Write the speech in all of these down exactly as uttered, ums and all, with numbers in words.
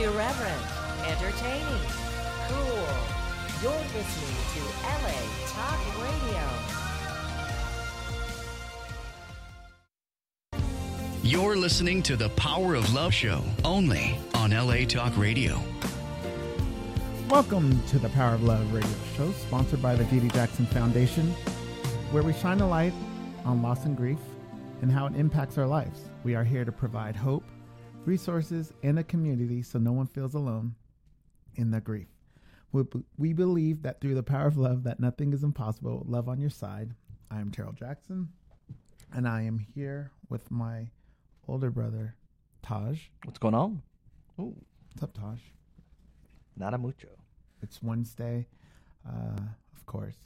Irreverent, entertaining, cool. You're listening to L A Talk Radio. You're listening to the Power of Love Show, only on L A Talk Radio. Welcome to the Power of Love Radio Show, sponsored by the Dee Dee Jackson Foundation, where we shine a light on loss and grief and how it impacts our lives. We are here to provide hope, resources, and a community so no one feels alone in their grief. We, we believe that through the power of love, that nothing is impossible. Love on your side. I am Taryll Jackson, and I am here with my older brother, Taj. What's going on? Ooh. What's up, Taj? Nada mucho. It's Wednesday, uh, of course.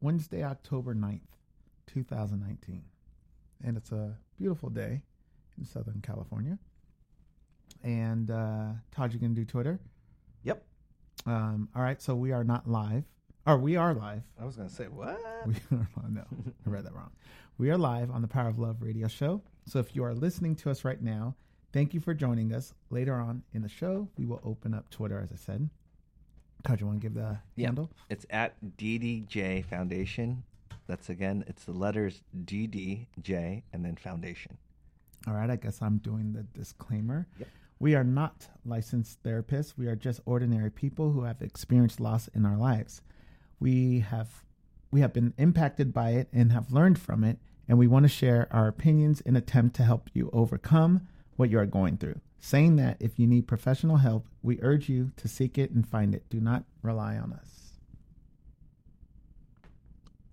Wednesday, October ninth, twenty nineteen. And it's a beautiful day in Southern California. And uh, Todd, you can do Twitter? Yep. Um, all right, so we are not live. Or we are live. I was going to say, what? We are, no, I read that wrong. We are live on the Power of Love radio show. So if you are listening to us right now, thank you for joining us. Later on in the show, we will open up Twitter, as I said. Todd, you want to give the yep. handle? It's at D D J Foundation. That's, again, it's the letters D D J and then Foundation. All right, I guess I'm doing the disclaimer. Yep. We are not licensed therapists. We are just ordinary people who have experienced loss in our lives. We have we have been impacted by it and have learned from it, and we want to share our opinions in an attempt to help you overcome what you are going through. Saying that, if you need professional help, we urge you to seek it and find it. Do not rely on us.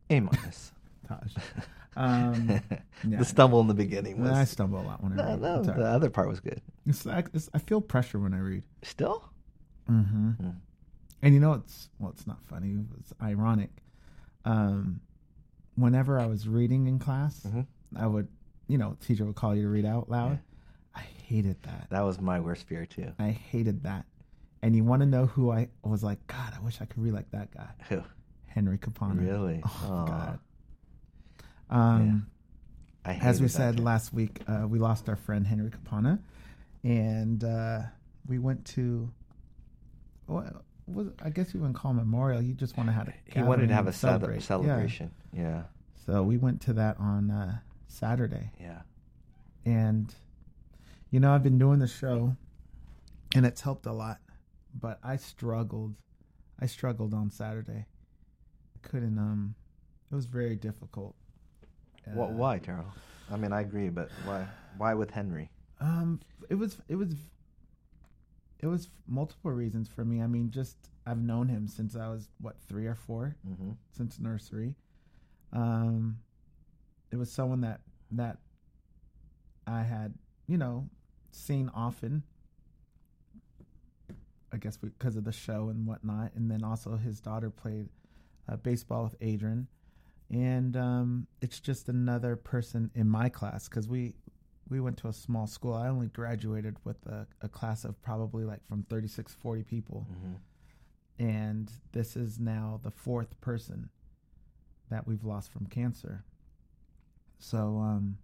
A minus. Taj. Um, yeah. The stumble in the beginning was... I stumble a lot when I no, read. No, the other part was good. It's like, it's, I feel pressure when I read. Still? Mm-hmm. Mm. And you know, it's... Well, it's not funny. It's ironic. Um, whenever I was reading in class, mm-hmm. I would... You know, teacher would call you to read out loud. Yeah. I hated that. That was my worst fear, too. I hated that. And you want to know who I was like, God, I wish I could read like that guy. Who? Henry Capana. Really? Oh, oh. God. Um, yeah. As we said kid. last week, uh, we lost our friend Henry Capana, and uh, we went to. Well, was, I guess you wouldn't call memorial. He just wanted to have a. He wanted to have a celebrate. celebration. Yeah. yeah. So we went to that on uh, Saturday. Yeah. And, you know, I've been doing the show, and it's helped a lot, but I struggled. I struggled on Saturday. I couldn't. Um, it was very difficult. Uh, what? Why, Taryll? I mean, I agree, but why? Why with Henry? Um, it was, it was, it was multiple reasons for me. I mean, just I've known him since I was what three or four, mm-hmm. since nursery. Um, it was someone that that I had, you know, seen often. I guess because of the show and whatnot, and then also his daughter played uh, baseball with Adrian. And um, it's just another person in my class because we, we went to a small school. I only graduated with a, a class of probably like from thirty-six, forty people. Mm-hmm. And this is now the fourth person that we've lost from cancer. So um,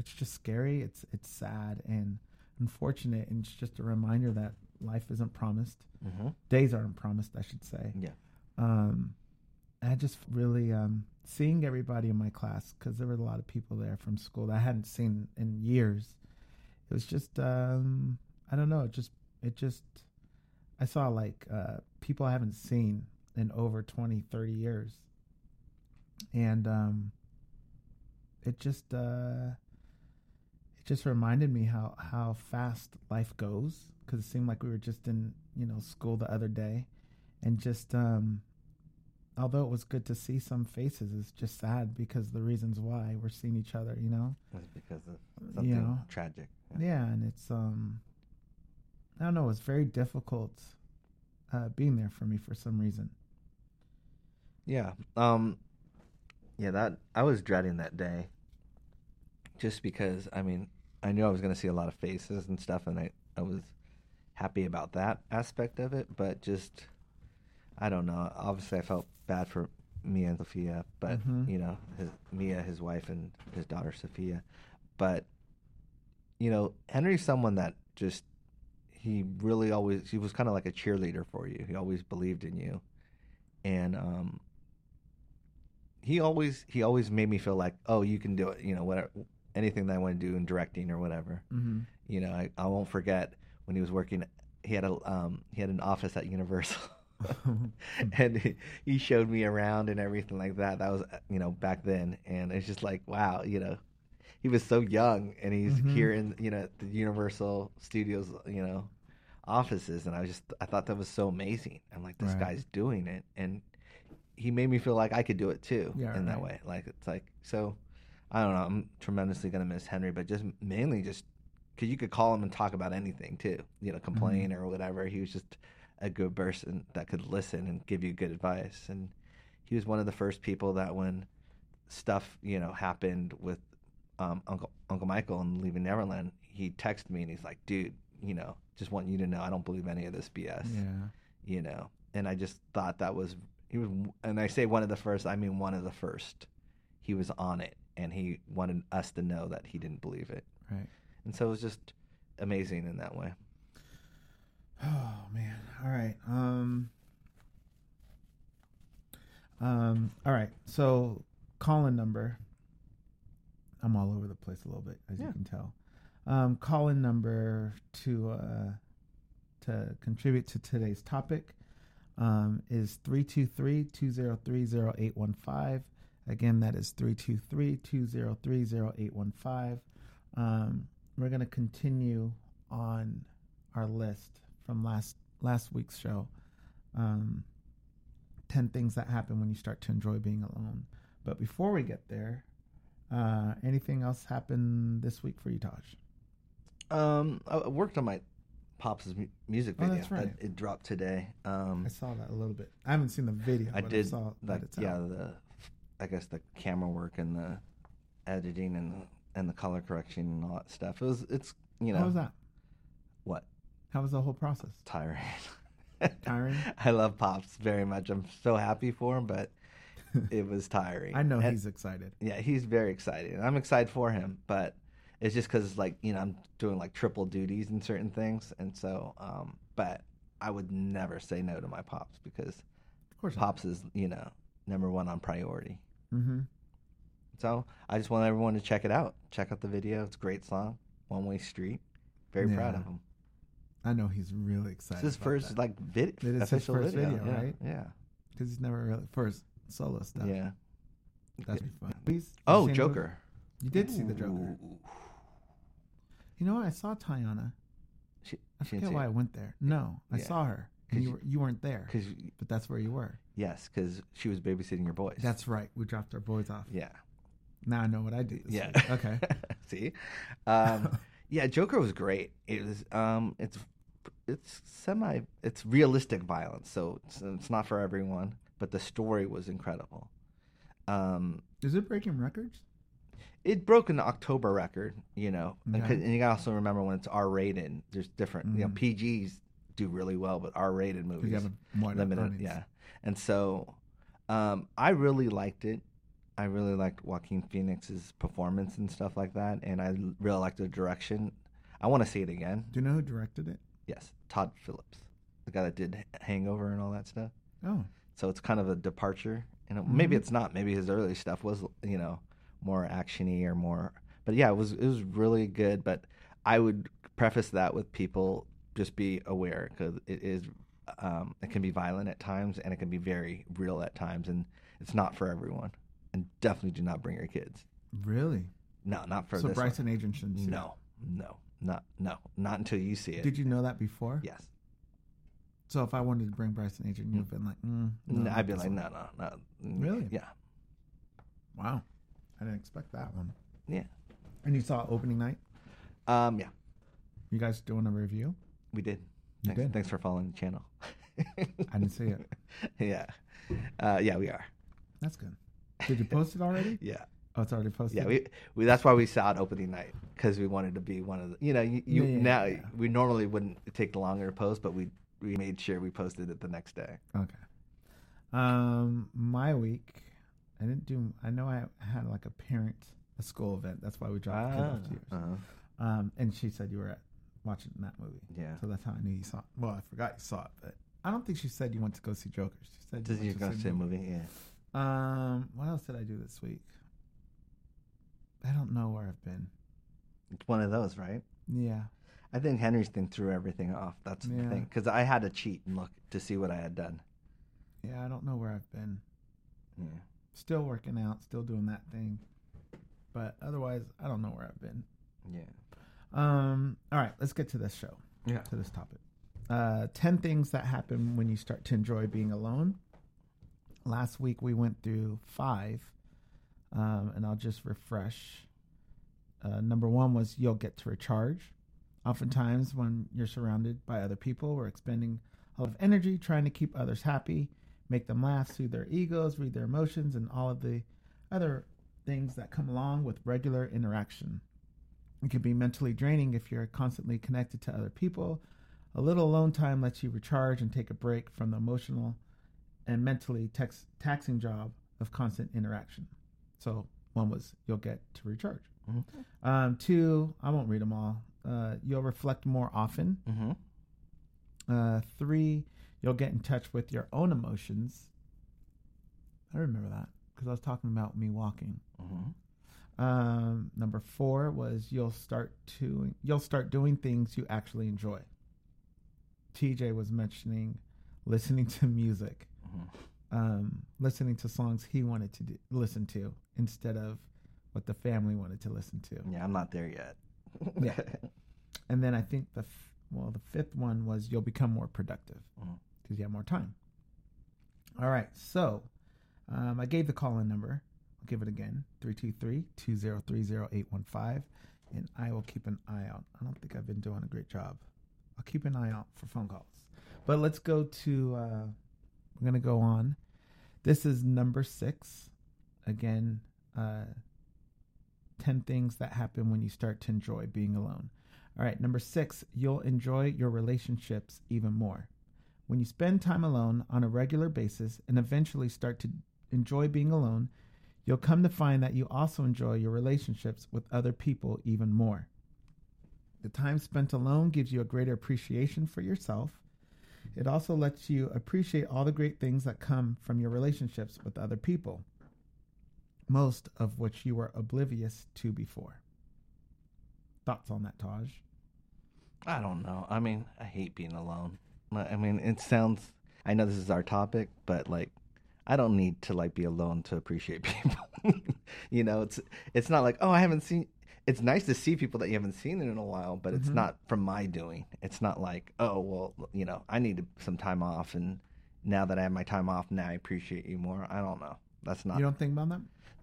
it's just scary. It's it's sad and unfortunate. And it's just a reminder that life isn't promised. Mm-hmm. Days aren't promised, I should say. Yeah. Um, I just really... Um, seeing everybody in my class, because there were a lot of people there from school that I hadn't seen in years. It was just, um, I don't know, it just, it just, I saw like uh, people I haven't seen in over twenty, thirty years. And um, it just, uh, it just reminded me how, how fast life goes, because it seemed like we were just in, you know, school the other day, and just, um, although it was good to see some faces, it's just sad because the reasons why we're seeing each other, you know? It's because of something you know? tragic. Yeah. yeah, and it's, um, I don't know, it's very difficult uh, being there for me for some reason. Yeah. Um, yeah, that I was dreading that day just because, I mean, I knew I was going to see a lot of faces and stuff, and I, I was happy about that aspect of it, but just... I don't know. Obviously, I felt bad for Mia and Sophia, but, mm-hmm. you know, his, Mia, his wife, and his daughter, Sophia. But, you know, Henry's someone that just, he really always, he was kind of like a cheerleader for you. He always believed in you. And um, he always, he always made me feel like, oh, you can do it, you know, whatever, anything that I want to do in directing or whatever. Mm-hmm. You know, I, I won't forget when he was working, he had a, um, he had an office at Universal. And he, he showed me around and everything like that. That was, you know, back then. And it's just like, wow, you know, he was so young and he's mm-hmm. here in, you know, the Universal Studios, you know, offices. And I was just, I thought that was so amazing. I'm like, this right. guy's doing it. And he made me feel like I could do it too yeah, in right. that way. Like, it's like, so I don't know. I'm tremendously going to miss Henry, but just mainly just because you could call him and talk about anything too, you know, complain mm-hmm. or whatever. He was just a good person that could listen and give you good advice. And he was one of the first people that when stuff, you know, happened with um, Uncle Uncle Michael and Leaving Neverland, he texted me and he's like, dude, you know, just want you to know I don't believe any of this B S. Yeah. You know, and I just thought that was, he was, and I say one of the first, I mean one of the first. He was on it and he wanted us to know that he didn't believe it. Right. And so it was just amazing in that way. Oh man! All right. Um. Um. All right. So, call-in number. I'm all over the place a little bit, as yeah. you can tell. Um, call-in number to uh, to contribute to today's topic um, is three two three, two zero three, zero eight one five. Again, that is three two three, two zero three, zero eight one five. Um, we're gonna continue on our list from last last week's show, um, ten things that happen when you start to enjoy being alone. But before we get there, uh, anything else happen this week for you, Taj? Um, I worked on my Pops' mu- music video. Oh, that's right. It, it dropped today. Um, I saw that a little bit. I haven't seen the video. I but did. I saw that the, it's yeah, out. the I guess the camera work and the editing and the, and the color correction and all that stuff. It was it's you know. How was that? What? How was the whole process? Tiring. Tiring? I love Pops very much. I'm so happy for him, but it was tiring. I know and, he's excited. Yeah, he's very excited. I'm excited for him, but it's just because, like, you know, I'm doing, like, triple duties in certain things. And so, um, but I would never say no to my Pops because of course Pops is, you know, number one on priority. Mm-hmm. So I just want everyone to check it out. Check out the video. It's a great song, One Way Street. Very yeah. proud of him. I know he's really excited. It's his first that. like vid- it is official his first video, video yeah. right? Yeah, because he's never really first solo stuff. Yeah, that'd be fun. Please, oh, Joker! Movie? You did Ooh. see the Joker. You know what? I saw Tiana. She, I forget why it. I went there. No, I yeah. saw her. And you, were, you weren't there. But that's where you were. Yes, because she was babysitting your boys. That's right. We dropped our boys off. Yeah. Now I know what I do. Yeah. Week. Okay. See. Um, yeah, Joker was great. It was. Um, it's. It's semi, it's realistic violence, so it's, it's not for everyone, but the story was incredible. Um, Is it breaking records? It broke an October record, you know, okay. and, and you gotta also remember when it's R-rated, there's different, mm-hmm. you know, P Gs do really well, but R-rated movies, you have limited, yeah. And so, um, I really liked it. I really liked Joaquin Phoenix's performance and stuff like that, and I really liked the direction. I want to see it again. Do you know who directed it? Yes, Todd Phillips, the guy that did Hangover and all that stuff. Oh. So it's kind of a departure. And it, mm-hmm. maybe it's not. Maybe his early stuff was, you know, more action-y or more. But, yeah, it was it was really good. But I would preface that with people just be aware because it is um, it can be violent at times and it can be very real at times. And it's not for everyone. And definitely do not bring your kids. Really? No, not for so this So Bryce one. and Adrian shouldn't see No, that. no. Not no, not until you see it. Did you know that before? Yes. So if I wanted to bring Bryson Agent, you'd have been like, mm, no, no, I'd be like, no, no, no. Really? Yeah. Wow, I didn't expect that one. Yeah. And you saw opening night? Um, yeah. You guys doing a review? We did. You thanks, did. Thanks for following the channel. I didn't see it. Yeah. Uh, yeah, we are. That's good. Did you post it already? Yeah. Oh, it's already posted. Yeah, we, we that's why we saw it opening night because we wanted to be one of the you know you, you yeah, now yeah. we normally wouldn't take longer to post, but we we made sure we posted it the next day. Okay. Um, my week, I didn't do. I know I had like a parent a school event. That's why we dropped ah, the kid off to you. Uh-huh. Um, and she said you were at watching that movie. Yeah. So that's how I knew you saw it. Well, I forgot you saw it, but I don't think she said you went to go see Joker. She said you, you go see a movie. movie. Yeah. Um. What else did I do this week? I don't know where I've been. It's one of those, right? Yeah. I think Henry's thing threw everything off. That's yeah. the thing. Because I had to cheat and look to see what I had done. Yeah, I don't know where I've been. Yeah. Still working out, still doing that thing. But otherwise, I don't know where I've been. Yeah. Um. All right, let's get to this show. Yeah. To this topic. Uh, ten things that happen when you start to enjoy being alone. Last week we went through five. Um, and I'll just refresh. Uh, number one was you'll get to recharge. Oftentimes when you're surrounded by other people, we're expending a lot of energy trying to keep others happy, make them laugh, soothe their egos, read their emotions, and all of the other things that come along with regular interaction. It can be mentally draining if you're constantly connected to other people. A little alone time lets you recharge and take a break from the emotional and mentally tex- taxing job of constant interaction. So one was you'll get to recharge. Mm-hmm. Um, two, I won't read them all. Uh, you'll reflect more often. Mm-hmm. Uh, three, you'll get in touch with your own emotions. I remember that because I was talking about me walking. Mm-hmm. Um, number four was you'll start to you'll start doing things you actually enjoy. T J was mentioning listening to music, mm-hmm. um, listening to songs he wanted to do, listen to instead of what the family wanted to listen to. Yeah, I'm not there yet. Yeah. And then I think the f- well the fifth one was you'll become more productive because mm-hmm. you have more time. All right, so um, I gave the call-in number. I'll give it again, three two three, two zero three, zero eight one five, and I will keep an eye out. I don't think I've been doing a great job. I'll keep an eye out for phone calls. But let's go to, uh, we're going to go on. This is number six. Again, uh, ten things that happen when you start to enjoy being alone. All right, number six, you'll enjoy your relationships even more. When you spend time alone on a regular basis and eventually start to enjoy being alone, you'll come to find that you also enjoy your relationships with other people even more. The time spent alone gives you a greater appreciation for yourself. It also lets you appreciate all the great things that come from your relationships with other people, most of which you were oblivious to before. Thoughts on that, Taj? I don't know. I mean, I hate being alone. I mean, it sounds, I know this is our topic, but like, I don't need to like be alone to appreciate people. You know, it's it's not like, oh, I haven't seen, it's nice to see people that you haven't seen in a while, but it's mm-hmm. not from my doing. It's not like, oh, well, you know, I need some time off, and now that I have my time off, now I appreciate you more. I don't know. That's not. You don't think about that?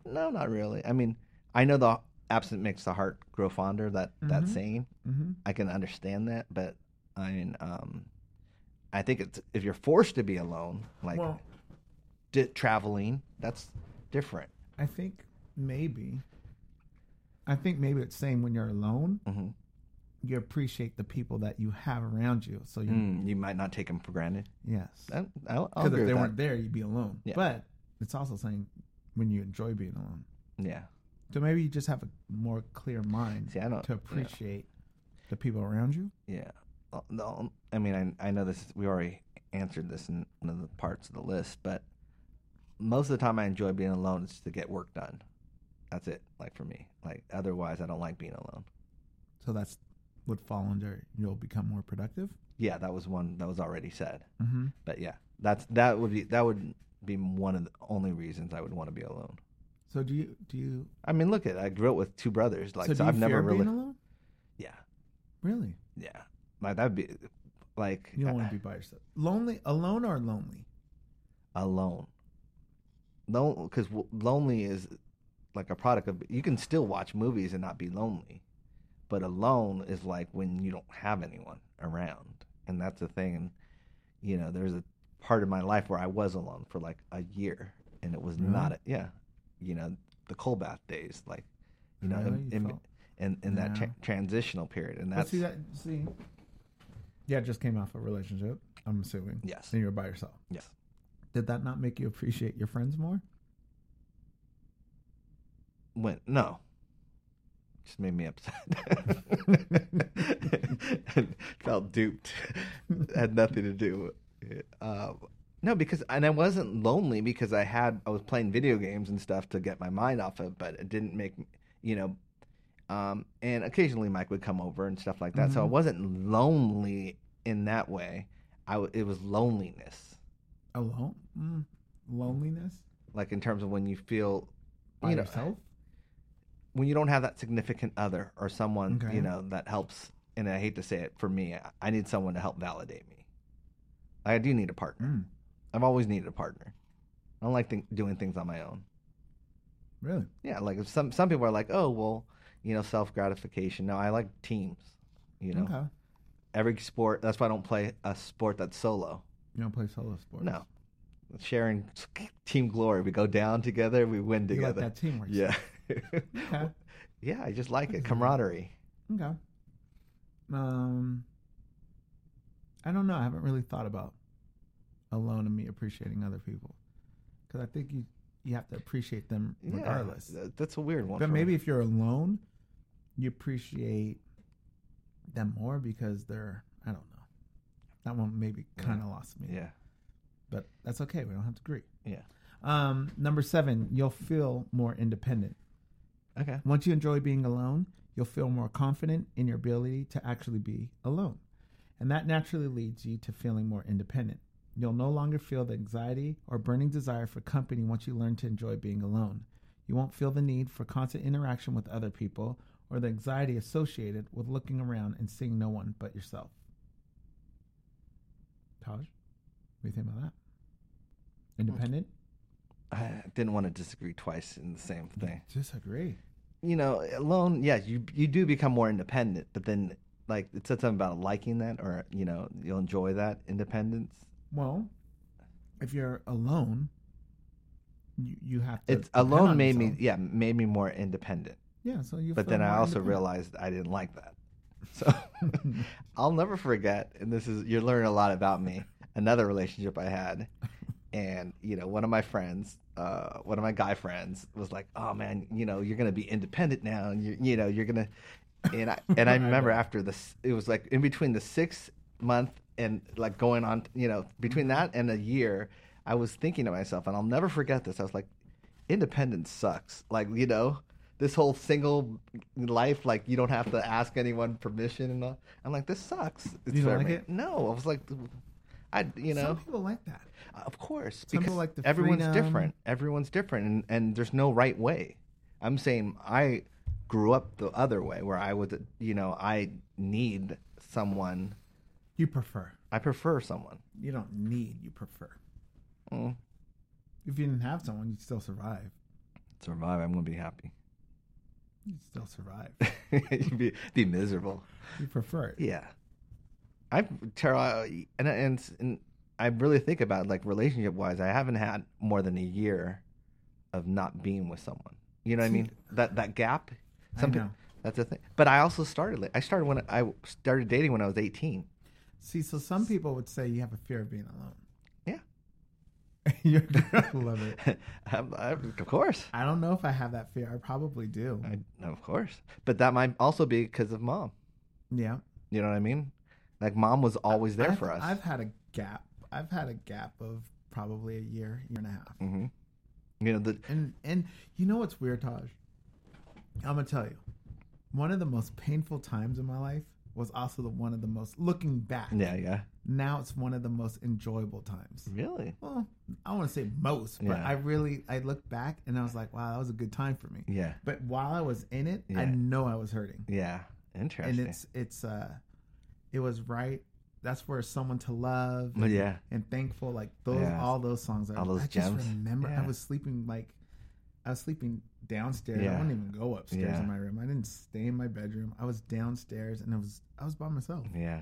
No, not really. I mean, I know the absent makes the heart grow fonder, that, mm-hmm. that saying. Mm-hmm. I can understand that, but I mean, um, I think it's, if you're forced to be alone, like well, di- traveling, that's different. I think maybe. I think maybe it's saying when you're alone, mm-hmm. you appreciate the people that you have around you. So you mm, you might not take them for granted. Yes, because if they that. weren't there, you'd be alone. Yeah. But it's also saying when you enjoy being alone. Yeah. So maybe you just have a more clear mind See, I don't, to appreciate yeah. the people around you. Yeah. No, I mean, I I know this. We already answered this in one of the parts of the list, but most of the time I enjoy being alone is to get work done. That's it, like, for me. Like, otherwise, I don't like being alone. So that's would fall under you'll become more productive? Yeah, that was one that was already said. Mm-hmm. But, yeah, that's that would be that would be one of the only reasons I would want to be alone. So do you... do you? I mean, look at it. I grew up with two brothers. Like, so, so do you I've fear never really... being alone? Yeah. Really? Yeah. Like, that would be... like... You don't I, want to be by yourself. Lonely? Alone or lonely? Alone. Because lonely is... like a product of, you can still watch movies and not be lonely, but alone is like when you don't have anyone around. And that's the thing. And, you know, there's a part of my life where I was alone for like a year, and it was really? not, a, yeah, you know, the cold bath days, like, you know, really? in, you in, in, in yeah. that tra- transitional period. And that's, see that, see, yeah, it just came off a relationship, I'm assuming. Yes. And you were by yourself. Yes. Did that not make you appreciate your friends more? When no, Just made me upset. And felt duped. Had nothing to do with it. Uh, no, because and I wasn't lonely because I had I was playing video games and stuff to get my mind off of, but it didn't make me, you know. Um, and occasionally Mike would come over and stuff like that. Mm-hmm. So I wasn't lonely in that way. I w- it was loneliness. Alone? Mm. Loneliness? Like in terms of when you feel... By you know, yourself? When you don't have that significant other or someone, okay. you know, that helps. And I hate to say it, for me, I need someone to help validate me. I do need a partner. Mm. I've always needed a partner. I don't like th- doing things on my own. Really? Yeah, like if some, some people are like, oh, well... You know, self-gratification. No, I like teams, you know. Okay. Every sport, that's why I don't play a sport that's solo. You don't play solo sports? No. Sharing team glory. We go down together, we win together. You like that teamwork. Yeah. Okay. Yeah, I just like it. Camaraderie. Okay. Um, I don't know. I haven't really thought about alone and me appreciating other people. Because I think you... You have to appreciate them regardless. Yeah, that's a weird one. But maybe me. If you're alone, you appreciate them more because they're, I don't know. That one maybe kind of yeah. lost me. Yeah. But that's okay. We don't have to agree. Yeah. Um, number seven, you'll feel more independent. Okay. Once you enjoy being alone, you'll feel more confident in your ability to actually be alone. And that naturally leads you to feeling more independent. You'll no longer feel the anxiety or burning desire for company once you learn to enjoy being alone. You won't feel the need for constant interaction with other people or the anxiety associated with looking around and seeing no one but yourself. Taj, what do you think about that? Independent? I didn't want to disagree twice in the same thing. Disagree. You know, alone, yeah, you, you do become more independent, but then, like, it said something about liking that or, you know, you'll enjoy that independence. Well, if you're alone, you, you have to. It's alone made yourself. me yeah made me more independent. Yeah, so you. But then I also realized I didn't like that. So I'll never forget. And this is you're learning a lot about me. Another relationship I had, and you know, one of my friends, uh, one of my guy friends, was like, "Oh man, you know, you're gonna be independent now, and you you know, you're gonna." And I and I remember after this, it was like in between the sixth month. And like going on, you know, between that and a year, I was thinking to myself, and I'll never forget this. I was like, independence sucks. Like, you know, this whole single life, like you don't have to ask anyone permission and all. I'm like, this sucks. It's you don't like it? No. I was like, I, you know. Some people like that. Of course. Some because like the everyone's freedom. different. Everyone's different. And, and there's no right way. I'm saying I grew up the other way where I would, you know, I need someone. You prefer. I prefer someone. You don't need, you prefer. Mm. If you didn't have someone, you'd still survive. Survive, I'm going to be happy. You'd still survive. You'd be, be miserable. You prefer it. Yeah. I, Taryll, and, and, and I really think about it, like relationship-wise, I haven't had more than a year of not being with someone. You know what I mean? That that gap. Some I know. People, that's the thing. But I also started late. I started when I started dating when I was eighteen. See, so some people would say you have a fear of being alone. Yeah. You're I love it. I'm, I'm, of course. I don't know if I have that fear. I probably do. I, of course. But that might also be because of mom. Yeah. You know what I mean? Like, mom was always there I've, for us. I've had a gap. I've had a gap of probably a year, year and a half. Mm-hmm. You know, the... and, and you know what's weird, Taj? I'm going to tell you. One of the most painful times in my life was also the one of the most, looking back. Yeah, yeah. Now it's one of the most enjoyable times. Really? Well, I don't want to say most, but yeah. I really, I look back and I was like, wow, that was a good time for me. Yeah. But while I was in it, yeah. I know I was hurting. Yeah. Interesting. And it's, it's, uh, it was right. That's where Someone to Love. And, yeah. And Thankful, like those, yeah. all those songs. I, all those I gems. I just remember yeah. I was sleeping like, I was sleeping downstairs. Yeah. I wouldn't even go upstairs yeah. in my room. I didn't stay in my bedroom. I was downstairs, and it was I was by myself. Yeah,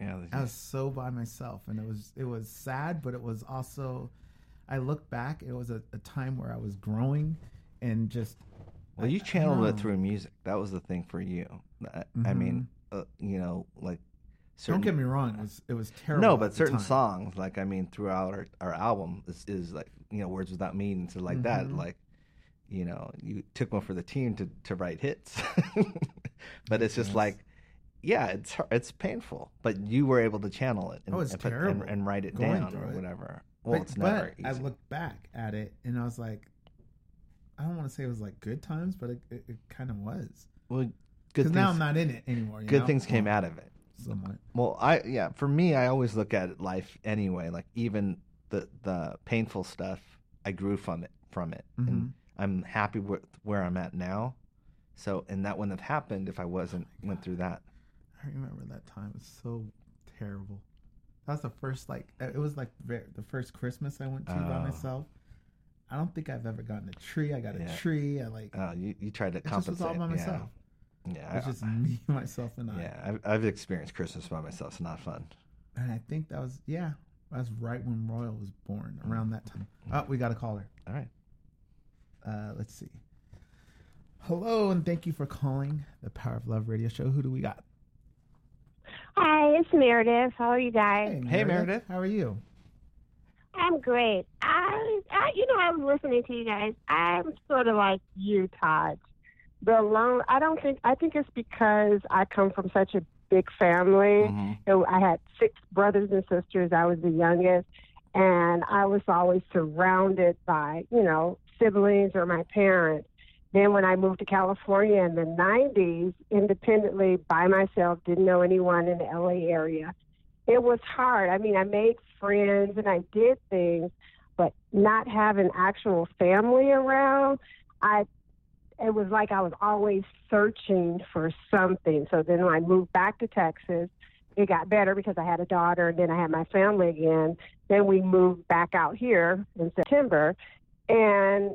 yeah. Just... I was so by myself, and it was it was sad, but it was also, I look back, it was a, a time where I was growing, and just. Well, I, you channeled it through music. That was the thing for you. I, mm-hmm. I mean, uh, you know, like. Certain, don't get me wrong. It was, it was terrible. No, but certain songs, like I mean, throughout our, our album is, is like you know, Words Without Meaning, so like mm-hmm. that, like you know, you took one for the team to, to write hits. But it's just nice. Like, yeah, it's it's painful, but you were able to channel it and, oh, it's and, put, and, and write it Going down or it. whatever. Well, but, it's never but easy. I looked back at it and I was like, I don't want to say it was like good times, but it, it, it kind of was. Well, because now I'm not in it anymore. You good know? things came well, out of it. Somewhat. Well, I yeah, for me, I always look at life anyway. Like even the the painful stuff, I grew from it. From it, mm-hmm. and I'm happy with where I'm at now. So, and that wouldn't have happened if I wasn't oh went through that. I remember that time. It was so terrible. That was the first, like, it was like the first Christmas I went to oh. by myself. I don't think I've ever gotten a tree. I got a yeah. tree. I like. Oh, you, you tried to it compensate. It was all by myself. Yeah, yeah it was I, just me, myself, and I. Yeah, I've, I've experienced Christmas by myself. It's not fun. And I think that was yeah, that was right when Royal was born. Around that time. Oh, we got a caller. All right. Uh, let's see. Hello, and thank you for calling the Power of Love radio show. Who do we got? Hi, it's Meredith. How are you guys? Hey, hey Meredith. Meredith. How are you? I'm great. I, I, you know, I was listening to you guys. I'm sort of like you, Todd. The lone, I don't think, I think it's because I come from such a big family. Mm-hmm. And I had six brothers and sisters. I was the youngest. And I was always surrounded by, you know, siblings or my parents. Then when I moved to California in the nineties, independently by myself, didn't know anyone in the L A area. It was hard. I mean, I made friends and I did things, but not having actual family around, I it was like I was always searching for something. So then when I moved back to Texas, it got better because I had a daughter and then I had my family again. Then we moved back out here in September, and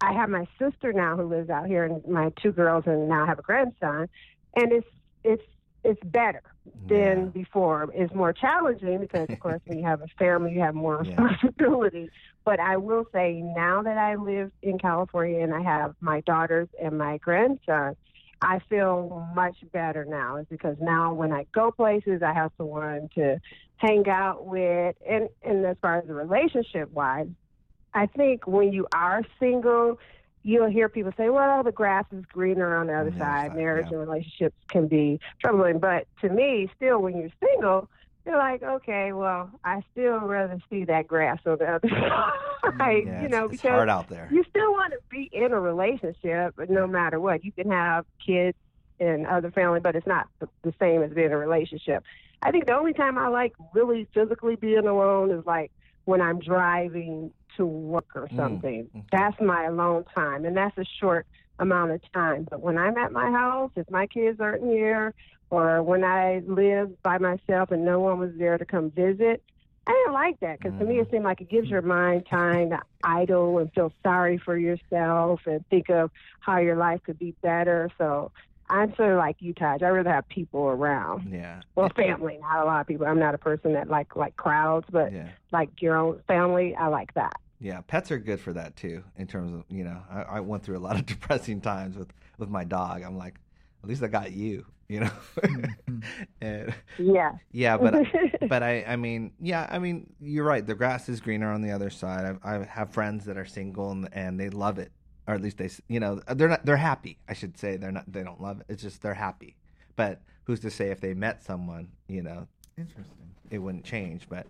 I have my sister now who lives out here, and my two girls, and now I have a grandson, and it's it's it's better than yeah. before. It's more challenging because, of course, when you have a family, you have more responsibility. Yeah. But I will say, now that I live in California and I have my daughters and my grandson, I feel much better now. It's because now when I go places, I have someone to hang out with, and, and as far as the relationship-wise, I think when you are single, you'll hear people say, well, the grass is greener on the other yeah, side. Marriage yeah. and relationships can be troubling. But to me, still, when you're single, you're like, okay, well, I still rather see that grass on the other side. Yeah, you know, it's, it's because hard out there. You still want to be in a relationship no matter what. You can have kids and other family, but it's not the same as being in a relationship. I think the only time I like really physically being alone is like when I'm driving to work or something. Mm-hmm. That's my alone time, and that's a short amount of time. But when I'm at my house, if my kids aren't here, or when I live by myself and no one was there to come visit, I didn't like that because mm-hmm. to me it seemed like it gives your mind time to idle and feel sorry for yourself and think of how your life could be better. So I'm sort of like you, Taj. I rather have people around. Yeah. Well, family, not a lot of people. I'm not a person that like like crowds, but yeah. like your own family, I like that. Yeah, pets are good for that too. In terms of, you know, I, I went through a lot of depressing times with, with my dog. I'm like, at least I got you, you know. and, yeah. Yeah, but I, but I I mean, yeah, I mean, you're right. The grass is greener on the other side. I, I have friends that are single and and they love it, or at least they, you know, they're not they're happy. I should say they're not they don't love it. It's just they're happy. But who's to say if they met someone, you know, interesting, it wouldn't change, but.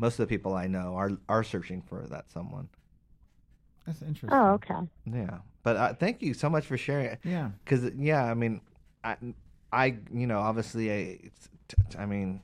Most of the people I know are are searching for that someone. That's interesting. Oh, okay. Yeah, but uh, thank you so much for sharing. Yeah, because yeah, I mean, I, I you know, obviously, I, it's, t- I mean,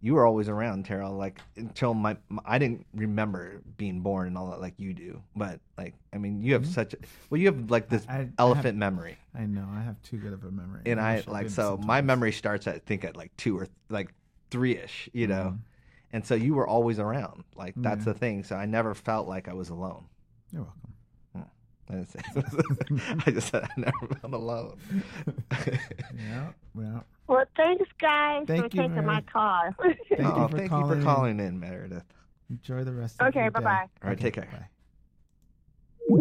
you were always around, Taryll. Like until my, my, I didn't remember being born and all that like you do. But like, I mean, you have mm-hmm. such a, well, you have like this I, elephant I have, memory. I know, I have too good of a memory, and I, I like so sometimes. My memory starts, I think, at like two or like three ish, you know. Mm-hmm. And so you were always around. Like, that's yeah. the thing. So I never felt like I was alone. You're welcome. Yeah. I, didn't say I just said I never felt alone. yeah, yeah. Well, thanks, guys, thank for you, taking Meredith. my call. Thank, oh, you, for thank you for calling in, Meredith. Enjoy the rest okay, of your bye-bye. day. Okay, bye-bye. All right, take care. Bye.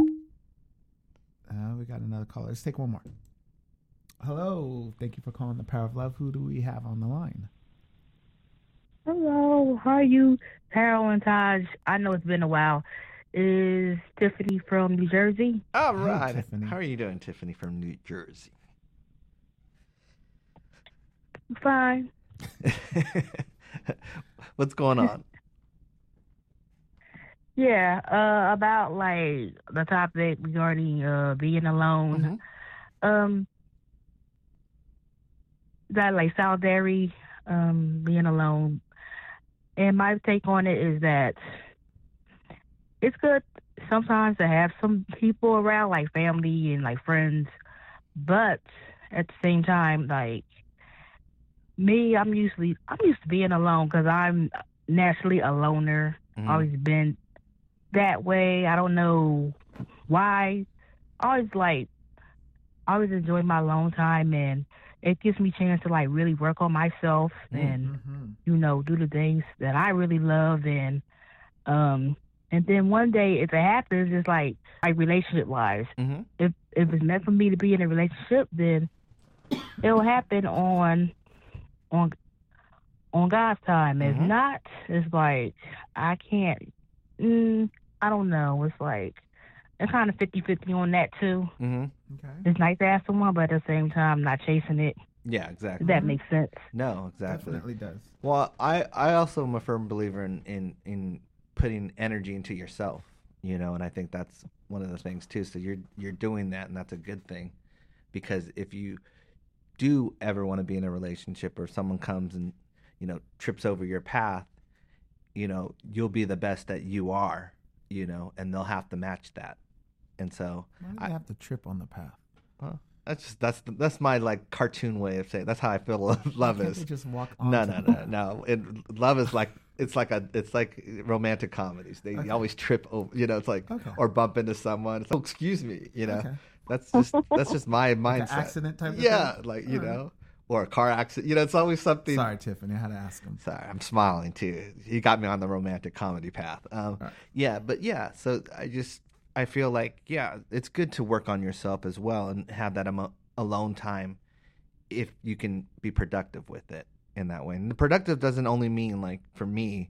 Uh, we got another caller. Let's take one more. Hello. Thank you for calling the Power of Love. Who do we have on the line? Hello, how are you, Taryll and Taj? I know it's been a while. is Tiffany from New Jersey. All right. Hi, how are you doing, Tiffany from New Jersey? Fine. What's going on? Yeah, uh, about like the topic regarding uh, being alone. Mm-hmm. Um, that like solidarity, um, being alone. And my take on it is that it's good sometimes to have some people around, like family and like friends. But at the same time, like me, I'm usually I'm used to being alone because I'm naturally a loner. Mm-hmm. Always been that way. I don't know why. I always like I always enjoy my alone time, and it gives me a chance to like really work on myself and mm-hmm. you know, do the things that I really love, and um and then one day if it happens, it's like like relationship wise. Mm-hmm. If if it's meant for me to be in a relationship, then it'll happen on on on God's time. Mm-hmm. If not, it's like I can't Mm, I don't know. It's like, it's kind of fifty-fifty on that, too. Mm-hmm. Okay. It's nice to have someone, but at the same time, not chasing it. Yeah, exactly. Does that mm-hmm. make sense? No, exactly. Definitely does. Well, I, I also am a firm believer in, in, in putting energy into yourself, you know, and I think that's one of the things, too. So you're you're doing that, and that's a good thing, because if you do ever want to be in a relationship or someone comes and, you know, trips over your path, you know, you'll be the best that you are, you know, and they'll have to match that. And so why do I have to trip on the path? Well, that's just, that's, the, that's my like cartoon way of saying, that's how I feel love, love is. You just walk on. No, no, no, no. It, love is like, it's like a, it's like romantic comedies. They okay. always trip over, you know, it's like, okay. or bump into someone. It's like, oh, excuse me, you know, okay. that's just, that's just my mindset. Like an accident type of yeah, thing? Yeah. Like, you All know. Right. Or a car accident. You know, it's always something. Sorry, Tiffany. I had to ask him. Sorry. I'm smiling, too. He got me on the romantic comedy path. Um, right. Yeah. But, yeah. So, I just, I feel like, yeah, it's good to work on yourself as well and have that emo- alone time if you can be productive with it in that way. And the productive doesn't only mean, like, for me,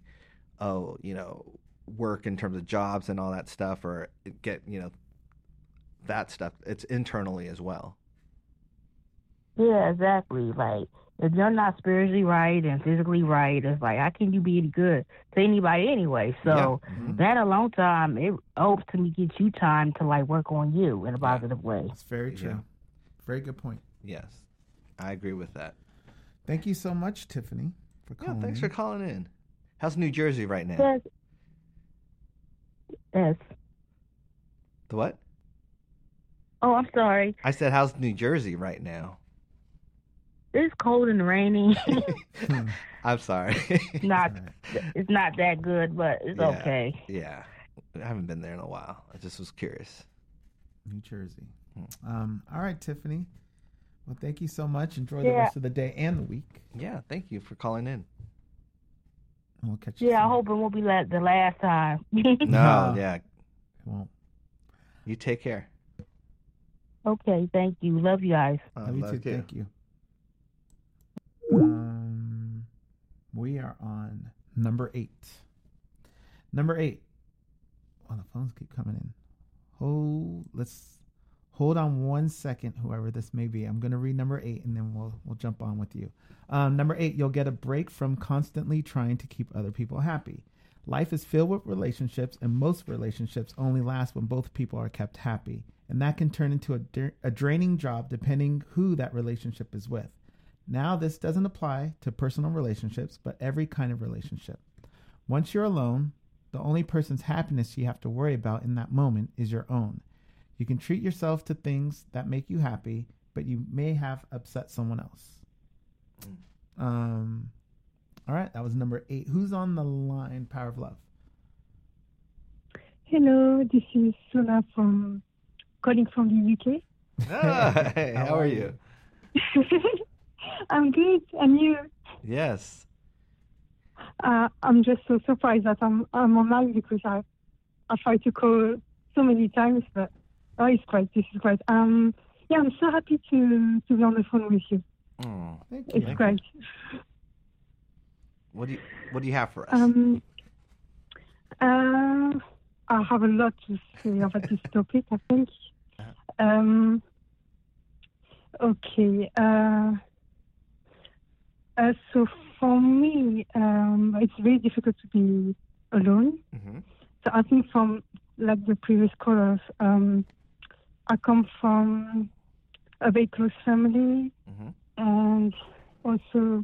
oh, you know, work in terms of jobs and all that stuff or get, you know, that stuff. It's internally as well. Yeah, exactly. Like, if you're not spiritually right and physically right, it's like, how can you be any good to anybody anyway? So yeah. mm-hmm. that alone time, it helps to get you time to, like, work on you in a positive yeah. way. That's very true. Yeah. Very good point. Yes. I agree with that. Thank you so much, Tiffany, for calling in. Yeah, thanks in. for calling in. How's New Jersey right now? Yes. Yes. The what? Oh, I'm sorry. I said, how's New Jersey right now? It's cold and rainy. I'm sorry. Not, it's not that good, but it's yeah, okay. Yeah. I haven't been there in a while. I just was curious. New Jersey. Um, all right, Tiffany. Well, thank you so much. Enjoy yeah. the rest of the day and the week. Yeah, thank you for calling in. We'll catch you Yeah, soon. I hope it won't be like the last time. No, yeah. It won't. You take care. Okay, thank you. Love you guys. I love you love too. You. Thank you. Um, we are on number eight. Number eight. Oh, the phones keep coming in. Hold, let's hold on one second, whoever this may be. I'm going to read number eight, and then we'll we'll jump on with you. Um, number eight, you'll get a break from constantly trying to keep other people happy. Life is filled with relationships, and most relationships only last when both people are kept happy, and that can turn into a, dra- a draining job depending who that relationship is with. Now, this doesn't apply to personal relationships, but every kind of relationship. Once you're alone, the only person's happiness you have to worry about in that moment is your own. You can treat yourself to things that make you happy, but you may have upset someone else. Um, all right, that was number eight. Who's on the line, Power of Love? Hello, this is Sona from calling from the U K. Ah, hey, how, how are you? you? I'm good, and you? Yes. Uh, I'm just so surprised that I'm I'm online because I I tried to call so many times, but oh, it's great. This is great. Um, yeah, I'm so happy to to be on the phone with you. Oh, thank you. It's thank great. You. What do you What do you have for us? Um, uh, I have a lot to say about this topic, I think. Um, okay. Uh, uh, so for me, um, it's very difficult to be alone. Mm-hmm. So I think from, like the previous callers, um, I come from a very close family, mm-hmm. and also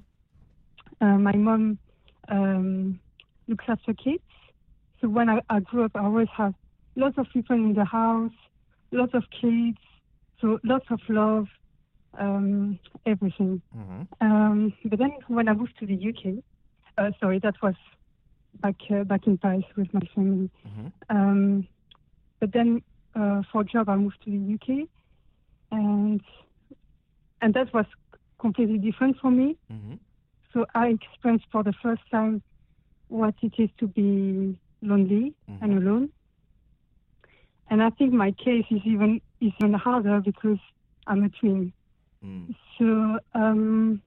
uh, my mom um, looks after kids. So when I, I grew up, I always had lots of people in the house, lots of kids, so lots of love, um, everything. Mm-hmm. Um, but then when I moved to the U K, uh, sorry, that was back uh, back in Paris with my family. Mm-hmm. Um, but then uh, for a job, I moved to the U K, and and that was completely different for me. Mm-hmm. So I experienced for the first time what it is to be lonely, mm-hmm. and alone. And I think my case is even is even harder because I'm a twin. Mm. So um,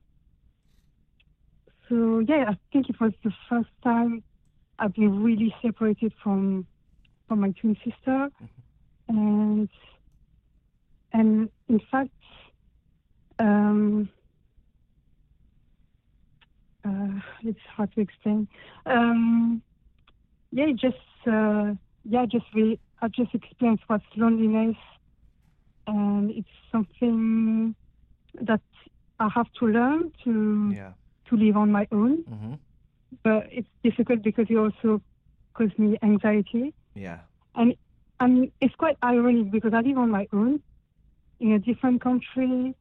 so yeah, I think it was the first time I've been really separated from from my twin sister, mm-hmm. and and in fact, um, uh, it's hard to explain. Um, yeah, just uh, yeah, just really. I just experienced what's loneliness, and it's something that I have to learn to yeah. to live on my own. Mm-hmm. But it's difficult because it also caused me anxiety. Yeah, and I mean it's quite ironic because I live on my own in a different country,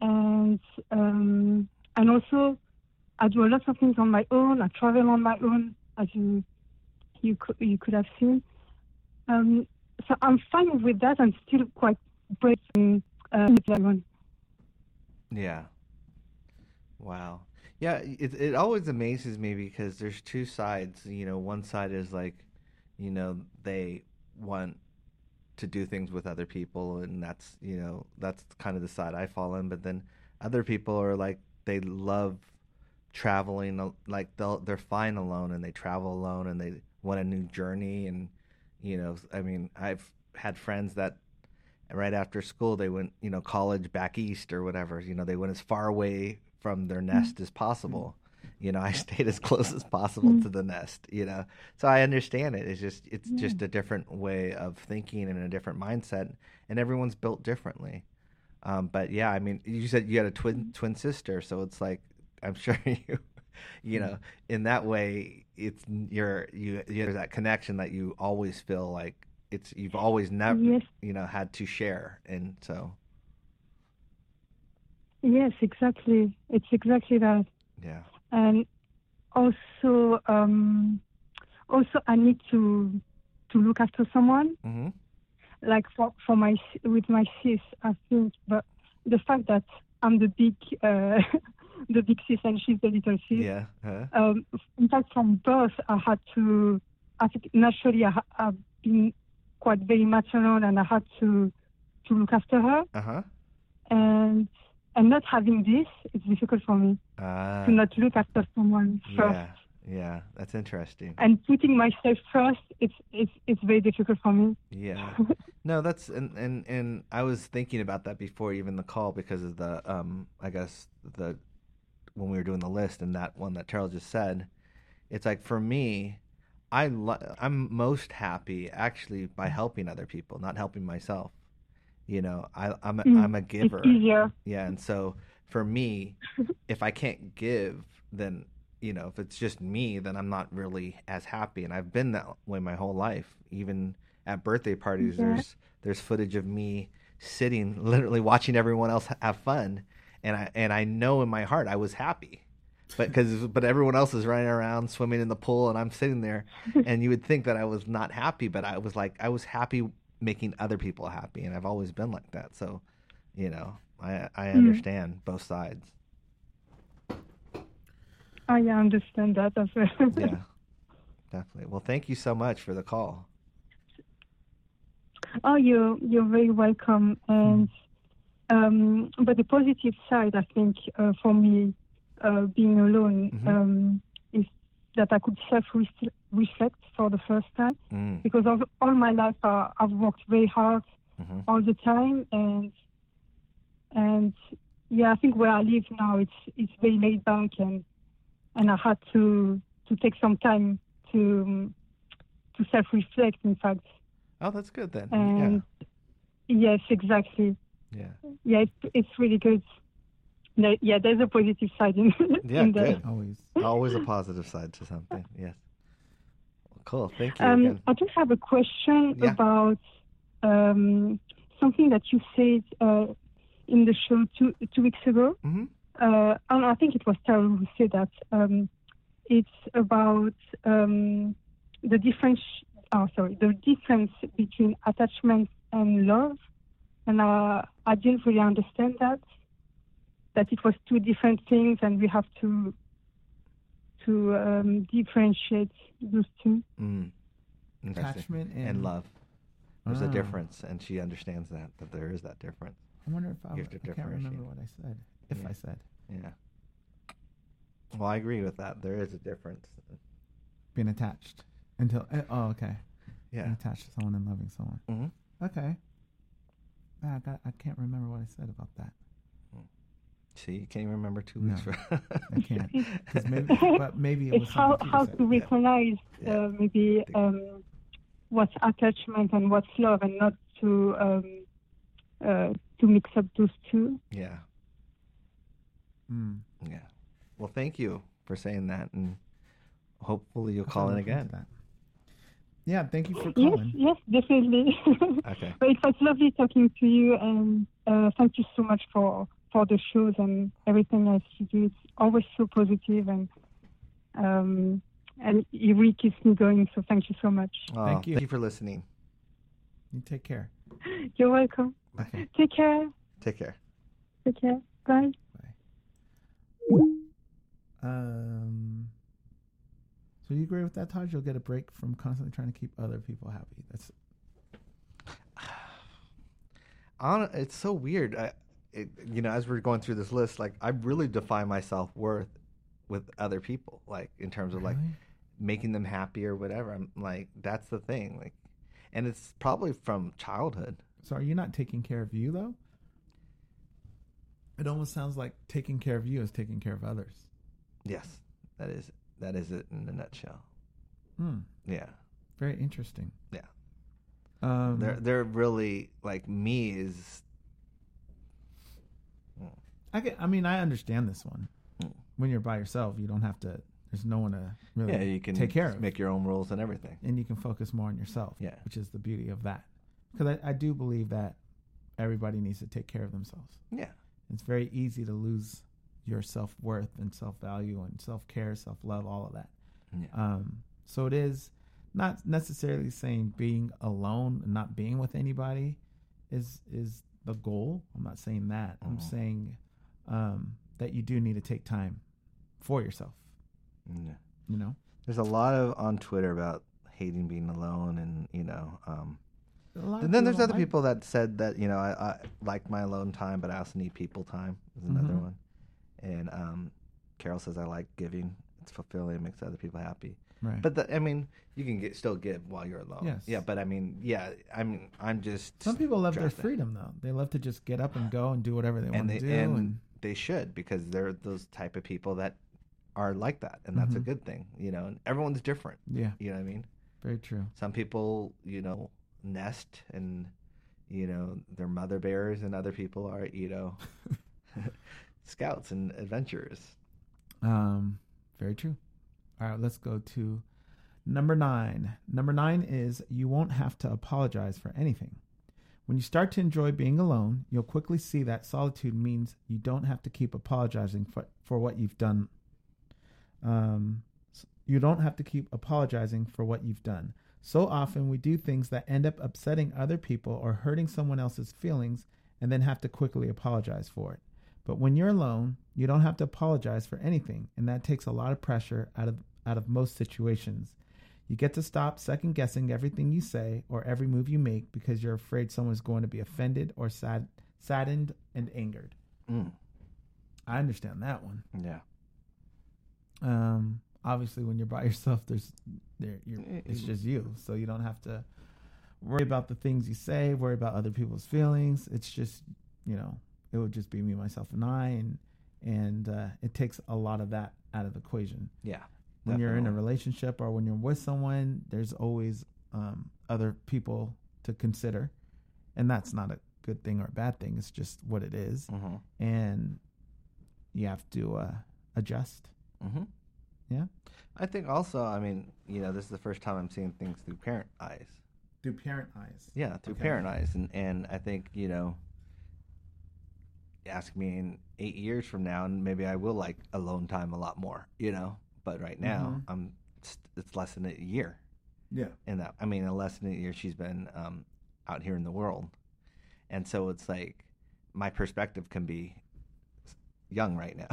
and um, and also I do a lot of things on my own. I travel on my own, as you you you could have seen. Um, so I'm fine with that. I'm still quite brave and uh, everyone. Yeah. Wow. Yeah, it it always amazes me because there's two sides. You know, one side is like, you know, they want to do things with other people, and that's, you know, that's kind of the side I fall in. But then other people are like, they love traveling. Like they'll they're fine alone, and they travel alone, and they want a new journey and. You know, I mean, I've had friends that right after school, they went, you know, college back east or whatever, you know, they went as far away from their nest mm-hmm. as possible. You know, I stayed as close as possible mm-hmm. to the nest, you know, so I understand it. It's just, it's yeah. just a different way of thinking and a different mindset, and everyone's built differently. Um, but yeah, I mean, you said you had a twin, mm-hmm. twin sister. So it's like, I'm sure you, you know, in that way, it's your you. you there's that connection that you always feel like it's you've always never yes. you know had to share, and so. Yes, exactly. It's exactly that. Yeah. And also, um, also, I need to to look after someone. Mm-hmm. Like for for my with my sis, I think, but the fact that I'm the big. Uh, the big sis and she's the little sis. Yeah. Huh? Um, in fact, from birth, I had to, I think naturally I, I've been quite very maternal, and I had to to look after her. Uh-huh. And and not having this, it's difficult for me uh, to not look after someone first. Yeah, yeah, that's interesting. And putting myself first, it's it's it's very difficult for me. Yeah. No, that's, and, and, and I was thinking about that before even the call because of the, um I guess, the, when we were doing the list and that one that Taryll just said, it's like for me, I lo- I'm most happy actually by helping other people, not helping myself. You know, I, I'm a, mm, I'm a giver. Yeah. Yeah. And so for me, if I can't give, then, you know, if it's just me, then I'm not really as happy. And I've been that way my whole life. Even at birthday parties, yeah. there's there's footage of me sitting, literally watching everyone else have fun. And I and I know in my heart I was happy, but cause, but everyone else is running around swimming in the pool and I'm sitting there, and you would think that I was not happy, but I was like I was happy making other people happy, and I've always been like that. So, you know, I I understand mm. both sides. Oh yeah, I understand that. That's right. Yeah, definitely. Well, thank you so much for the call. Oh, you you're very welcome. And. Mm. Um, but the positive side, I think, uh, for me, uh, being alone, mm-hmm. um, is that I could self-reflect for the first time, mm. because of all my life uh, I've worked very hard mm-hmm. all the time, and and yeah, I think where I live now it's it's very laid back, and and I had to to take some time to to self-reflect, in fact. Oh, that's good then. And yeah. Yes, exactly. Yeah. Yeah, it's, it's really good. No, yeah, there's a positive side in, yeah, in there. Always. Always a positive side to something, yes. Cool, thank you. Um, again. I do have a question yeah. about um, something that you said uh, in the show two two weeks ago. Mm-hmm. Uh, and I think it was Taryll who said that. Um, it's about um, the difference. Oh, sorry, the difference between attachment and love, and uh, I didn't really understand that. That it was two different things, and we have to to um, differentiate those two. Mm. Attachment and, and love. There's ah. a difference, and she understands that that there is that difference. I wonder if I, would, I can't remember what I said. If yeah. I said, yeah. Well, I agree with that. There is a difference. Being attached. Until oh okay, yeah, and attached to someone and loving someone. Mm-hmm. Okay, I got, I can't remember what I said about that. See, you can't remember two weeks. No, right? I can't. Cause maybe, but maybe it it's was how how to recognize yeah. Uh, yeah. maybe um, what's attachment and what's love, and not to um, uh, to mix up those two. Yeah. Mm. Yeah. Well, thank you for saying that, and hopefully you'll I'll call in again. Yeah, thank you for calling. Yes, yes, definitely. Okay. But it was lovely talking to you, and uh, thank you so much for, for the shows and everything else you do. It's always so positive, and um, and it really keeps me going, so thank you so much. Oh, thank you. Thank you for listening. You take care. You're welcome. Okay. Take care. Take care. Take care. Bye. Bye. Um... Do you agree with that, Taj? You'll get a break from constantly trying to keep other people happy. That's I it's so weird. I, it, you know, as we're going through this list, like I really define my self-worth with other people, like in terms of really? like making them happy or whatever. I'm like, that's the thing. Like, and it's probably from childhood. So are you not taking care of you though? It almost sounds like taking care of you is taking care of others. Yes, that is it. That is it in a nutshell. Mm. Yeah. Very interesting. Yeah. Um, they're they're really like me is. Mm. I can, I mean I understand this one. Mm. When you're by yourself, you don't have to. There's no one to really. Yeah, you can take care of. Make your own rules and everything, and you can focus more on yourself. Yeah. Which is the beauty of that, because I, I do believe that everybody needs to take care of themselves. Yeah. It's very easy to lose your self-worth and self-value and self-care, self-love, all of that. Yeah. Um, so it is not necessarily saying being alone and not being with anybody is is the goal. I'm not saying that. Mm-hmm. I'm saying um, that you do need to take time for yourself. Yeah. You know? There's a lot of on Twitter about hating being alone and, you know... Um, and then there's other like people that said that, you know, I, I like my alone time, but I also need people time is another mm-hmm. one. And um, Carol says, I like giving. It's fulfilling. It makes other people happy. Right. But, the, I mean, you can get, still give while you're alone. Yes. Yeah, but, I mean, yeah, I mean, I'm just... Some people love their freedom, though. They love to just get up and go and do whatever they and want they, to do. And, and they should, because they're those type of people that are like that, and that's mm-hmm. a good thing, you know. And everyone's different. Yeah. You know what I mean? Very true. Some people, you know, nest, and, you know, they're mother bears, and other people are, you know... Scouts and adventurers. Um, very true. All right, let's go to number nine. Number nine is you won't have to apologize for anything. When you start to enjoy being alone, you'll quickly see that solitude means you don't have to keep apologizing for, for what you've done. Um, you don't have to keep apologizing for what you've done. So often we do things that end up upsetting other people or hurting someone else's feelings and then have to quickly apologize for it. But when you're alone, you don't have to apologize for anything, and that takes a lot of pressure out of out of most situations. You get to stop second-guessing everything you say or every move you make because you're afraid someone's going to be offended or sad, saddened and angered. Mm. I understand that one. Yeah. Um, obviously when you're by yourself, there's there you're, it's just you, so you don't have to worry about the things you say, worry about other people's feelings. It's just, you know, it would just be me, myself, and I, and and uh, it takes a lot of that out of the equation. Yeah. When definitely. You're in a relationship or when you're with someone, there's always um, other people to consider, and that's not a good thing or a bad thing. It's just what it is, mm-hmm. and you have to uh, adjust. Mm-hmm. Yeah. I think also, I mean, you know, this is the first time I'm seeing things through parent eyes. Through parent eyes. Yeah, through okay. parent eyes. And and I think, you know, ask me in eight years from now, and maybe I will like alone time a lot more, you know? But right now, mm-hmm. I'm it's, it's less than a year. Yeah. And that, I mean, in less than a year, she's been um, out here in the world. And so it's like my perspective can be young right now.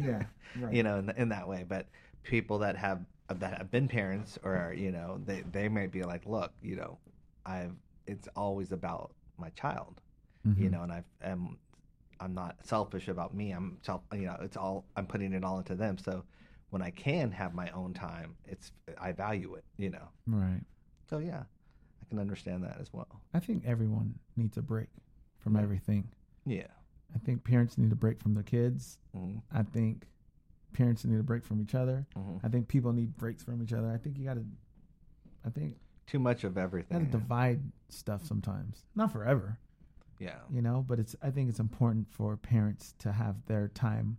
Yeah. Right. You know, in, in that way. But people that have that have been parents or, you know, they, they might be like, look, you know, I've it's always about my child, mm-hmm. you know, and I've, I'm, I'm not selfish about me. I'm self, you know, it's all, I'm putting it all into them. So when I can have my own time, it's, I value it, you know? Right. So yeah, I can understand that as well. I think everyone needs a break from yeah. everything. Yeah. I think parents need a break from their kids. Mm-hmm. I think parents need a break from each other. Mm-hmm. I think people need breaks from each other. I think you got to, I think. Too much of everything. You got to divide stuff sometimes. Not forever. Yeah. You know, but it's, I think it's important for parents to have their time,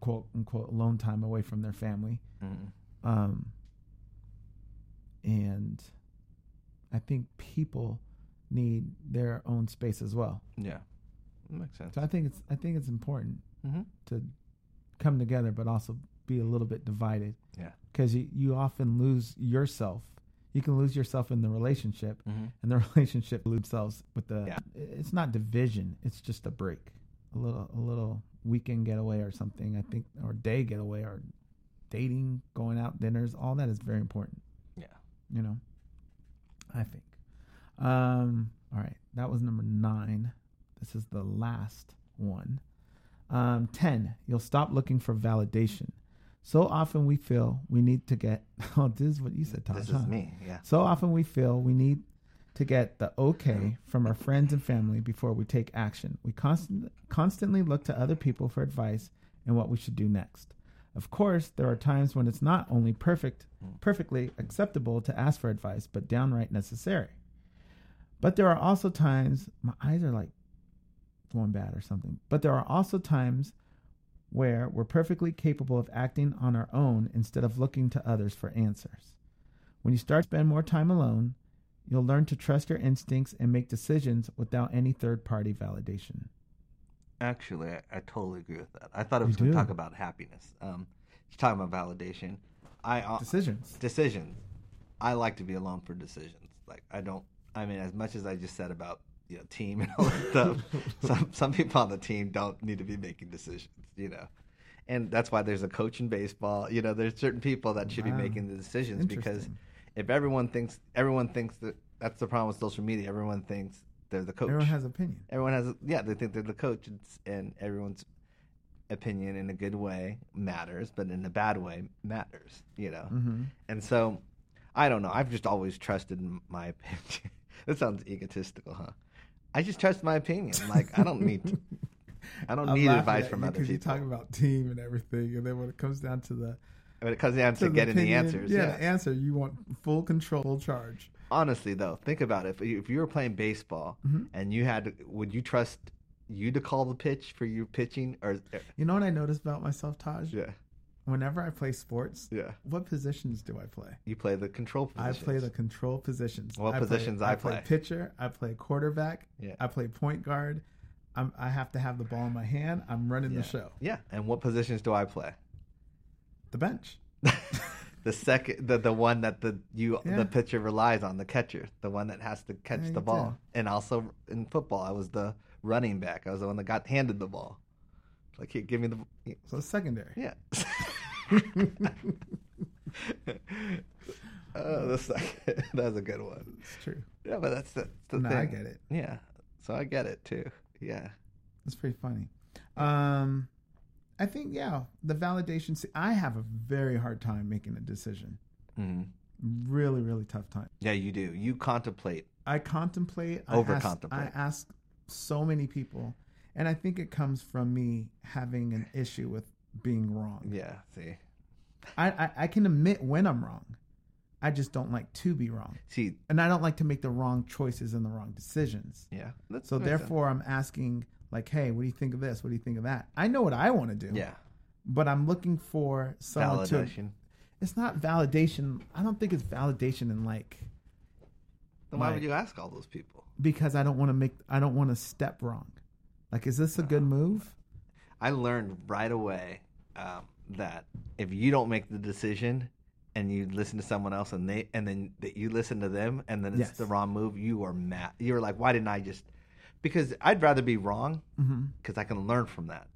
quote unquote, alone time away from their family. Mm-hmm. Um, and I think people need their own space as well. Yeah. That makes sense. So I think it's, I think it's important mm-hmm. to come together, but also be a little bit divided. Yeah. Because you, you often lose yourself. You can lose yourself in the relationship, mm-hmm. and the relationship lose themselves with the. Yeah. It's not division. It's just a break, a little, a little weekend getaway or something. I think, or day getaway, or dating, going out, dinners. All that is very important. Yeah. You know, I think. Um. All right, that was number nine. This is the last one. Um, ten, you'll stop looking for validation. So often we feel we need to get, oh, this is what you said, Todd. This is huh? me, yeah. So often we feel we need to get the okay from our friends and family before we take action. We constant, constantly look to other people for advice and what we should do next. Of course, there are times when it's not only perfect, perfectly acceptable to ask for advice, but downright necessary. But there are also times, my eyes are like, going bad or something. But there are also times where we're perfectly capable of acting on our own instead of looking to others for answers. When you start to spend more time alone, you'll learn to trust your instincts and make decisions without any third-party validation. Actually, I, I totally agree with that. I thought it was going to talk about happiness. Um, you're talking about validation. I uh, Decisions. Decisions. I like to be alone for decisions. Like, I don't, I mean, as much as I just said about you know, team and all that stuff. some some people on the team don't need to be making decisions, you know, and that's why there's a coach in baseball. You know, there's certain people that should wow. be making the decisions, because if everyone thinks everyone thinks that that's the problem with social media. Everyone thinks they're the coach. Everyone has opinion. Everyone has a, yeah, they think they're the coach, and, and everyone's opinion in a good way matters, but in a bad way matters. You know, mm-hmm. and so I don't know. I've just always trusted my opinion. That sounds egotistical, huh? I just trust my opinion. Like, I don't need, to, I don't I'm need advice from other people. Because you talk about team and everything, and then when it comes down to the, when it comes down to, to getting the, opinion, the answers, yeah, yeah, the answer you want full control, full charge. Honestly, though, think about it. If you, if you were playing baseball mm-hmm. and you had, would you trust you to call the pitch for you pitching? Or you know what I noticed about myself, Taj? Yeah. Whenever I play sports, yeah. what positions do I play? You play the control positions. I play the control positions. What I positions play, I play? I play pitcher. I play quarterback. Yeah. I play point guard. I'm, I have to have the ball in my hand. I'm running yeah. the show. Yeah. And what positions do I play? The bench. the second, the, the one that the you yeah. the pitcher relies on, the catcher, the one that has to catch yeah, the ball. Did. And also in football, I was the running back. I was the one that got handed the ball. Like, here, give me the. So secondary. Yeah. oh, that's like, that was a good one. It's true. Yeah, but that's the, the no, thing. I get it. Yeah, so I get it too. Yeah, that's pretty funny. Um, I think, yeah, the validation. I have a very hard time making a decision. Mm-hmm. Really, really tough time. Yeah, you do. You contemplate. I contemplate. Over-contemplate. I ask, I ask so many people. And I think it comes from me having an issue with being wrong. Yeah, see. I, I, I can admit when I'm wrong. I just don't like to be wrong. See. And I don't like to make the wrong choices and the wrong decisions. Yeah. So therefore, sense. I'm asking, like, hey, what do you think of this? What do you think of that? I know what I want to do. Yeah. But I'm looking for someone validation. To... It's not validation. I don't think it's validation in like... Then why like, would you ask all those people? Because I don't want to make... I don't want to step wrong. Like, is this a good move? I learned right away um, that if you don't make the decision and you listen to someone else and they and then that you listen to them and then it's yes. the wrong move, you are mad. You're like, why didn't I just... Because I'd rather be wrong because mm-hmm. I can learn from that.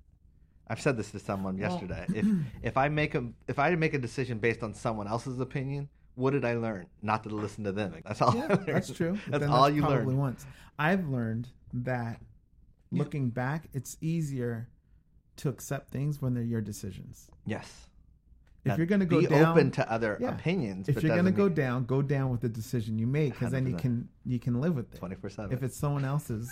I've said this to someone yesterday. Well, if if I make a if I make a decision based on someone else's opinion, what did I learn? Not to listen to them. That's all. Yeah, that's true. That's then all that's you learn. Once. I've learned that looking back, it's easier to accept things when they're your decisions. Yes. If now, you're going to go be down, open to other yeah. opinions. If but you're going to go mean... down, go down with the decision you make, because then you can you can live with it. twenty-four seven If it's someone else's,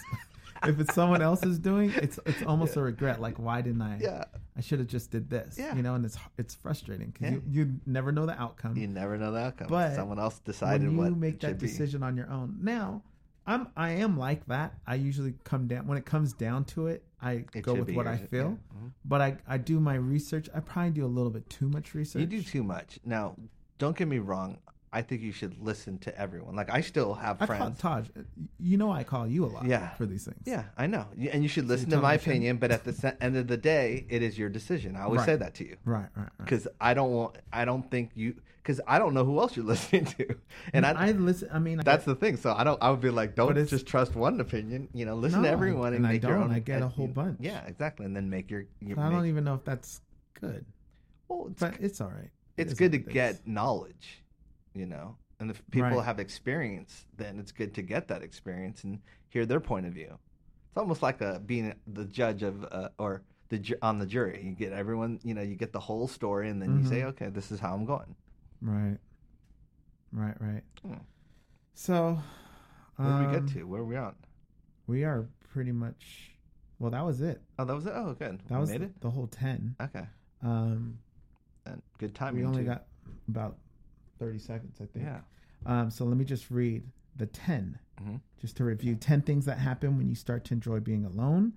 if it's someone else's doing, it's it's almost yeah. a regret. Like, why didn't I? Yeah. I should have just did this. Yeah. You know, and it's it's frustrating because yeah. you, you never know the outcome. You never know the outcome. But someone else decided when you what you make that decision be. On your own. Now, I'm I am like that. I usually come down when it comes down to it. I it go with what yours. I feel, yeah. mm-hmm. but I, I do my research. I probably do a little bit too much research. You do too much. Now, don't get me wrong. I think you should listen to everyone. Like, I still have I friends. Call, Taj, you know I call you a lot yeah. for these things. Yeah, I know. And you should listen so you to my opinion, but at the end of the day, it is your decision. I always right. say that to you. Right, right, right. Because I don't want, I don't think you, because I don't know who else you're listening to. And, and I, I listen, I mean. That's I, the thing. So I don't, I would be like, don't just trust one opinion. You know, listen no, to everyone and, and make I don't, your own. I get a whole bunch. Yeah, exactly. And then make your. your I make, don't even know if that's good. Well, it's, but it's all right. It's, it's good to get knowledge. You know, and if people right. have experience, then it's good to get that experience and hear their point of view. It's almost like a, being the judge of uh, or the ju- on the jury. You get everyone, you know, you get the whole story and then mm-hmm. you say, okay, this is how I'm going. Right. Right, right. Hmm. So. Um, where did we get to? Where are we on? We are pretty much. Well, that was it. Oh, that was it? Oh, good. That we was made it? The whole ten. Okay. Um, and good time. We only too. Got about. thirty seconds, I think. Yeah. Um, so let me just read the ten, mm-hmm. just to review. ten things that happen when you start to enjoy being alone.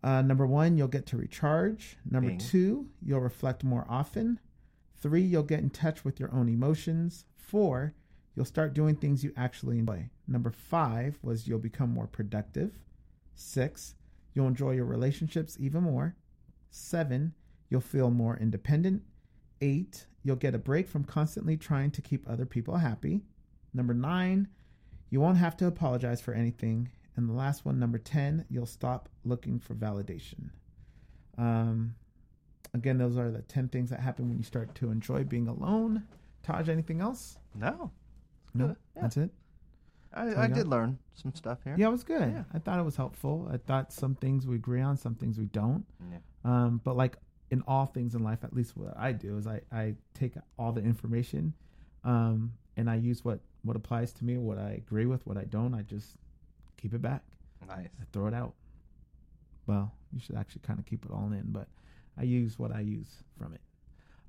Uh, number one, you'll get to recharge. Number Bing. two, you'll reflect more often. Three, you'll get in touch with your own emotions. Four, you'll start doing things you actually enjoy. Number five was you'll become more productive. Six, you'll enjoy your relationships even more. Seven, you'll feel more independent. Eight, you'll get a break from constantly trying to keep other people happy. Number nine, you won't have to apologize for anything. And the last one, number ten, you'll stop looking for validation. Um, again, those are the ten things that happen when you start to enjoy being alone. Taj, anything else? No. No, yeah. That's it. I, I did learn some stuff here. Yeah, it was good. Yeah. I thought it was helpful. I thought some things we agree on, some things we don't. Yeah. Um, but like, in all things in life, at least what I do is I, I take all the information um, and I use what, what applies to me, what I agree with, what I don't. I just keep it back. Nice. I throw it out. Well, you should actually kind of keep it all in, but I use what I use from it.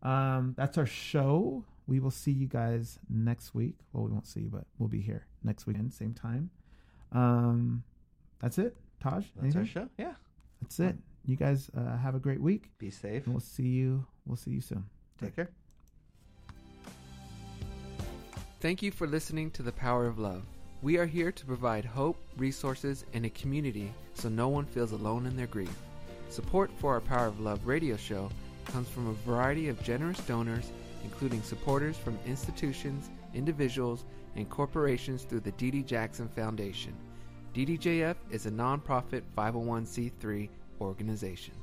Um, that's our show. We will see you guys next week. Well, we won't see you, but we'll be here next weekend, same time. Um, that's it. Taj? That's anything? Our show. Yeah. That's it. You guys uh, have a great week. Be safe. And we'll see you. We'll see you soon. Take care. Thank you for listening to The Power of Love. We are here to provide hope, resources, and a community so no one feels alone in their grief. Support for our Power of Love radio show comes from a variety of generous donors, including supporters from institutions, individuals, and corporations through the Dee Dee Jackson Foundation. D D J F is a nonprofit five oh one c three organization.